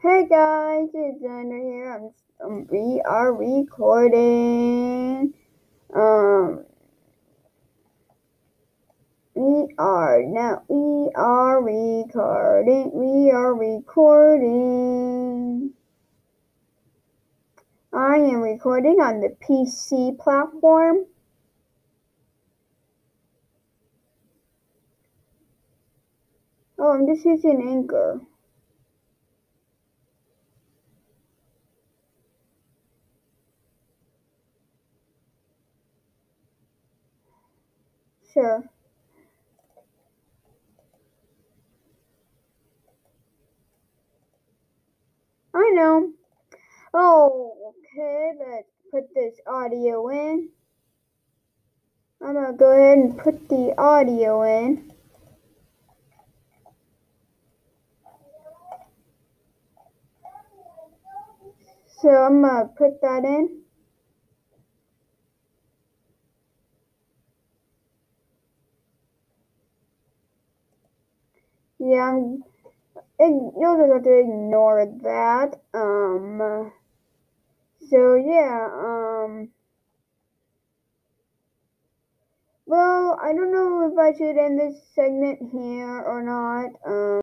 Hey guys, it's Xander here. We are recording. We are recording. I am recording on the PC platform. Oh, I'm just using Anchor. Sure. I know. Oh, okay. Let's put this audio in. I'm gonna go ahead and put the audio in. So I'm gonna put that in. Yeah, you'll just have to ignore that. Well, I don't know if I should end this segment here or not.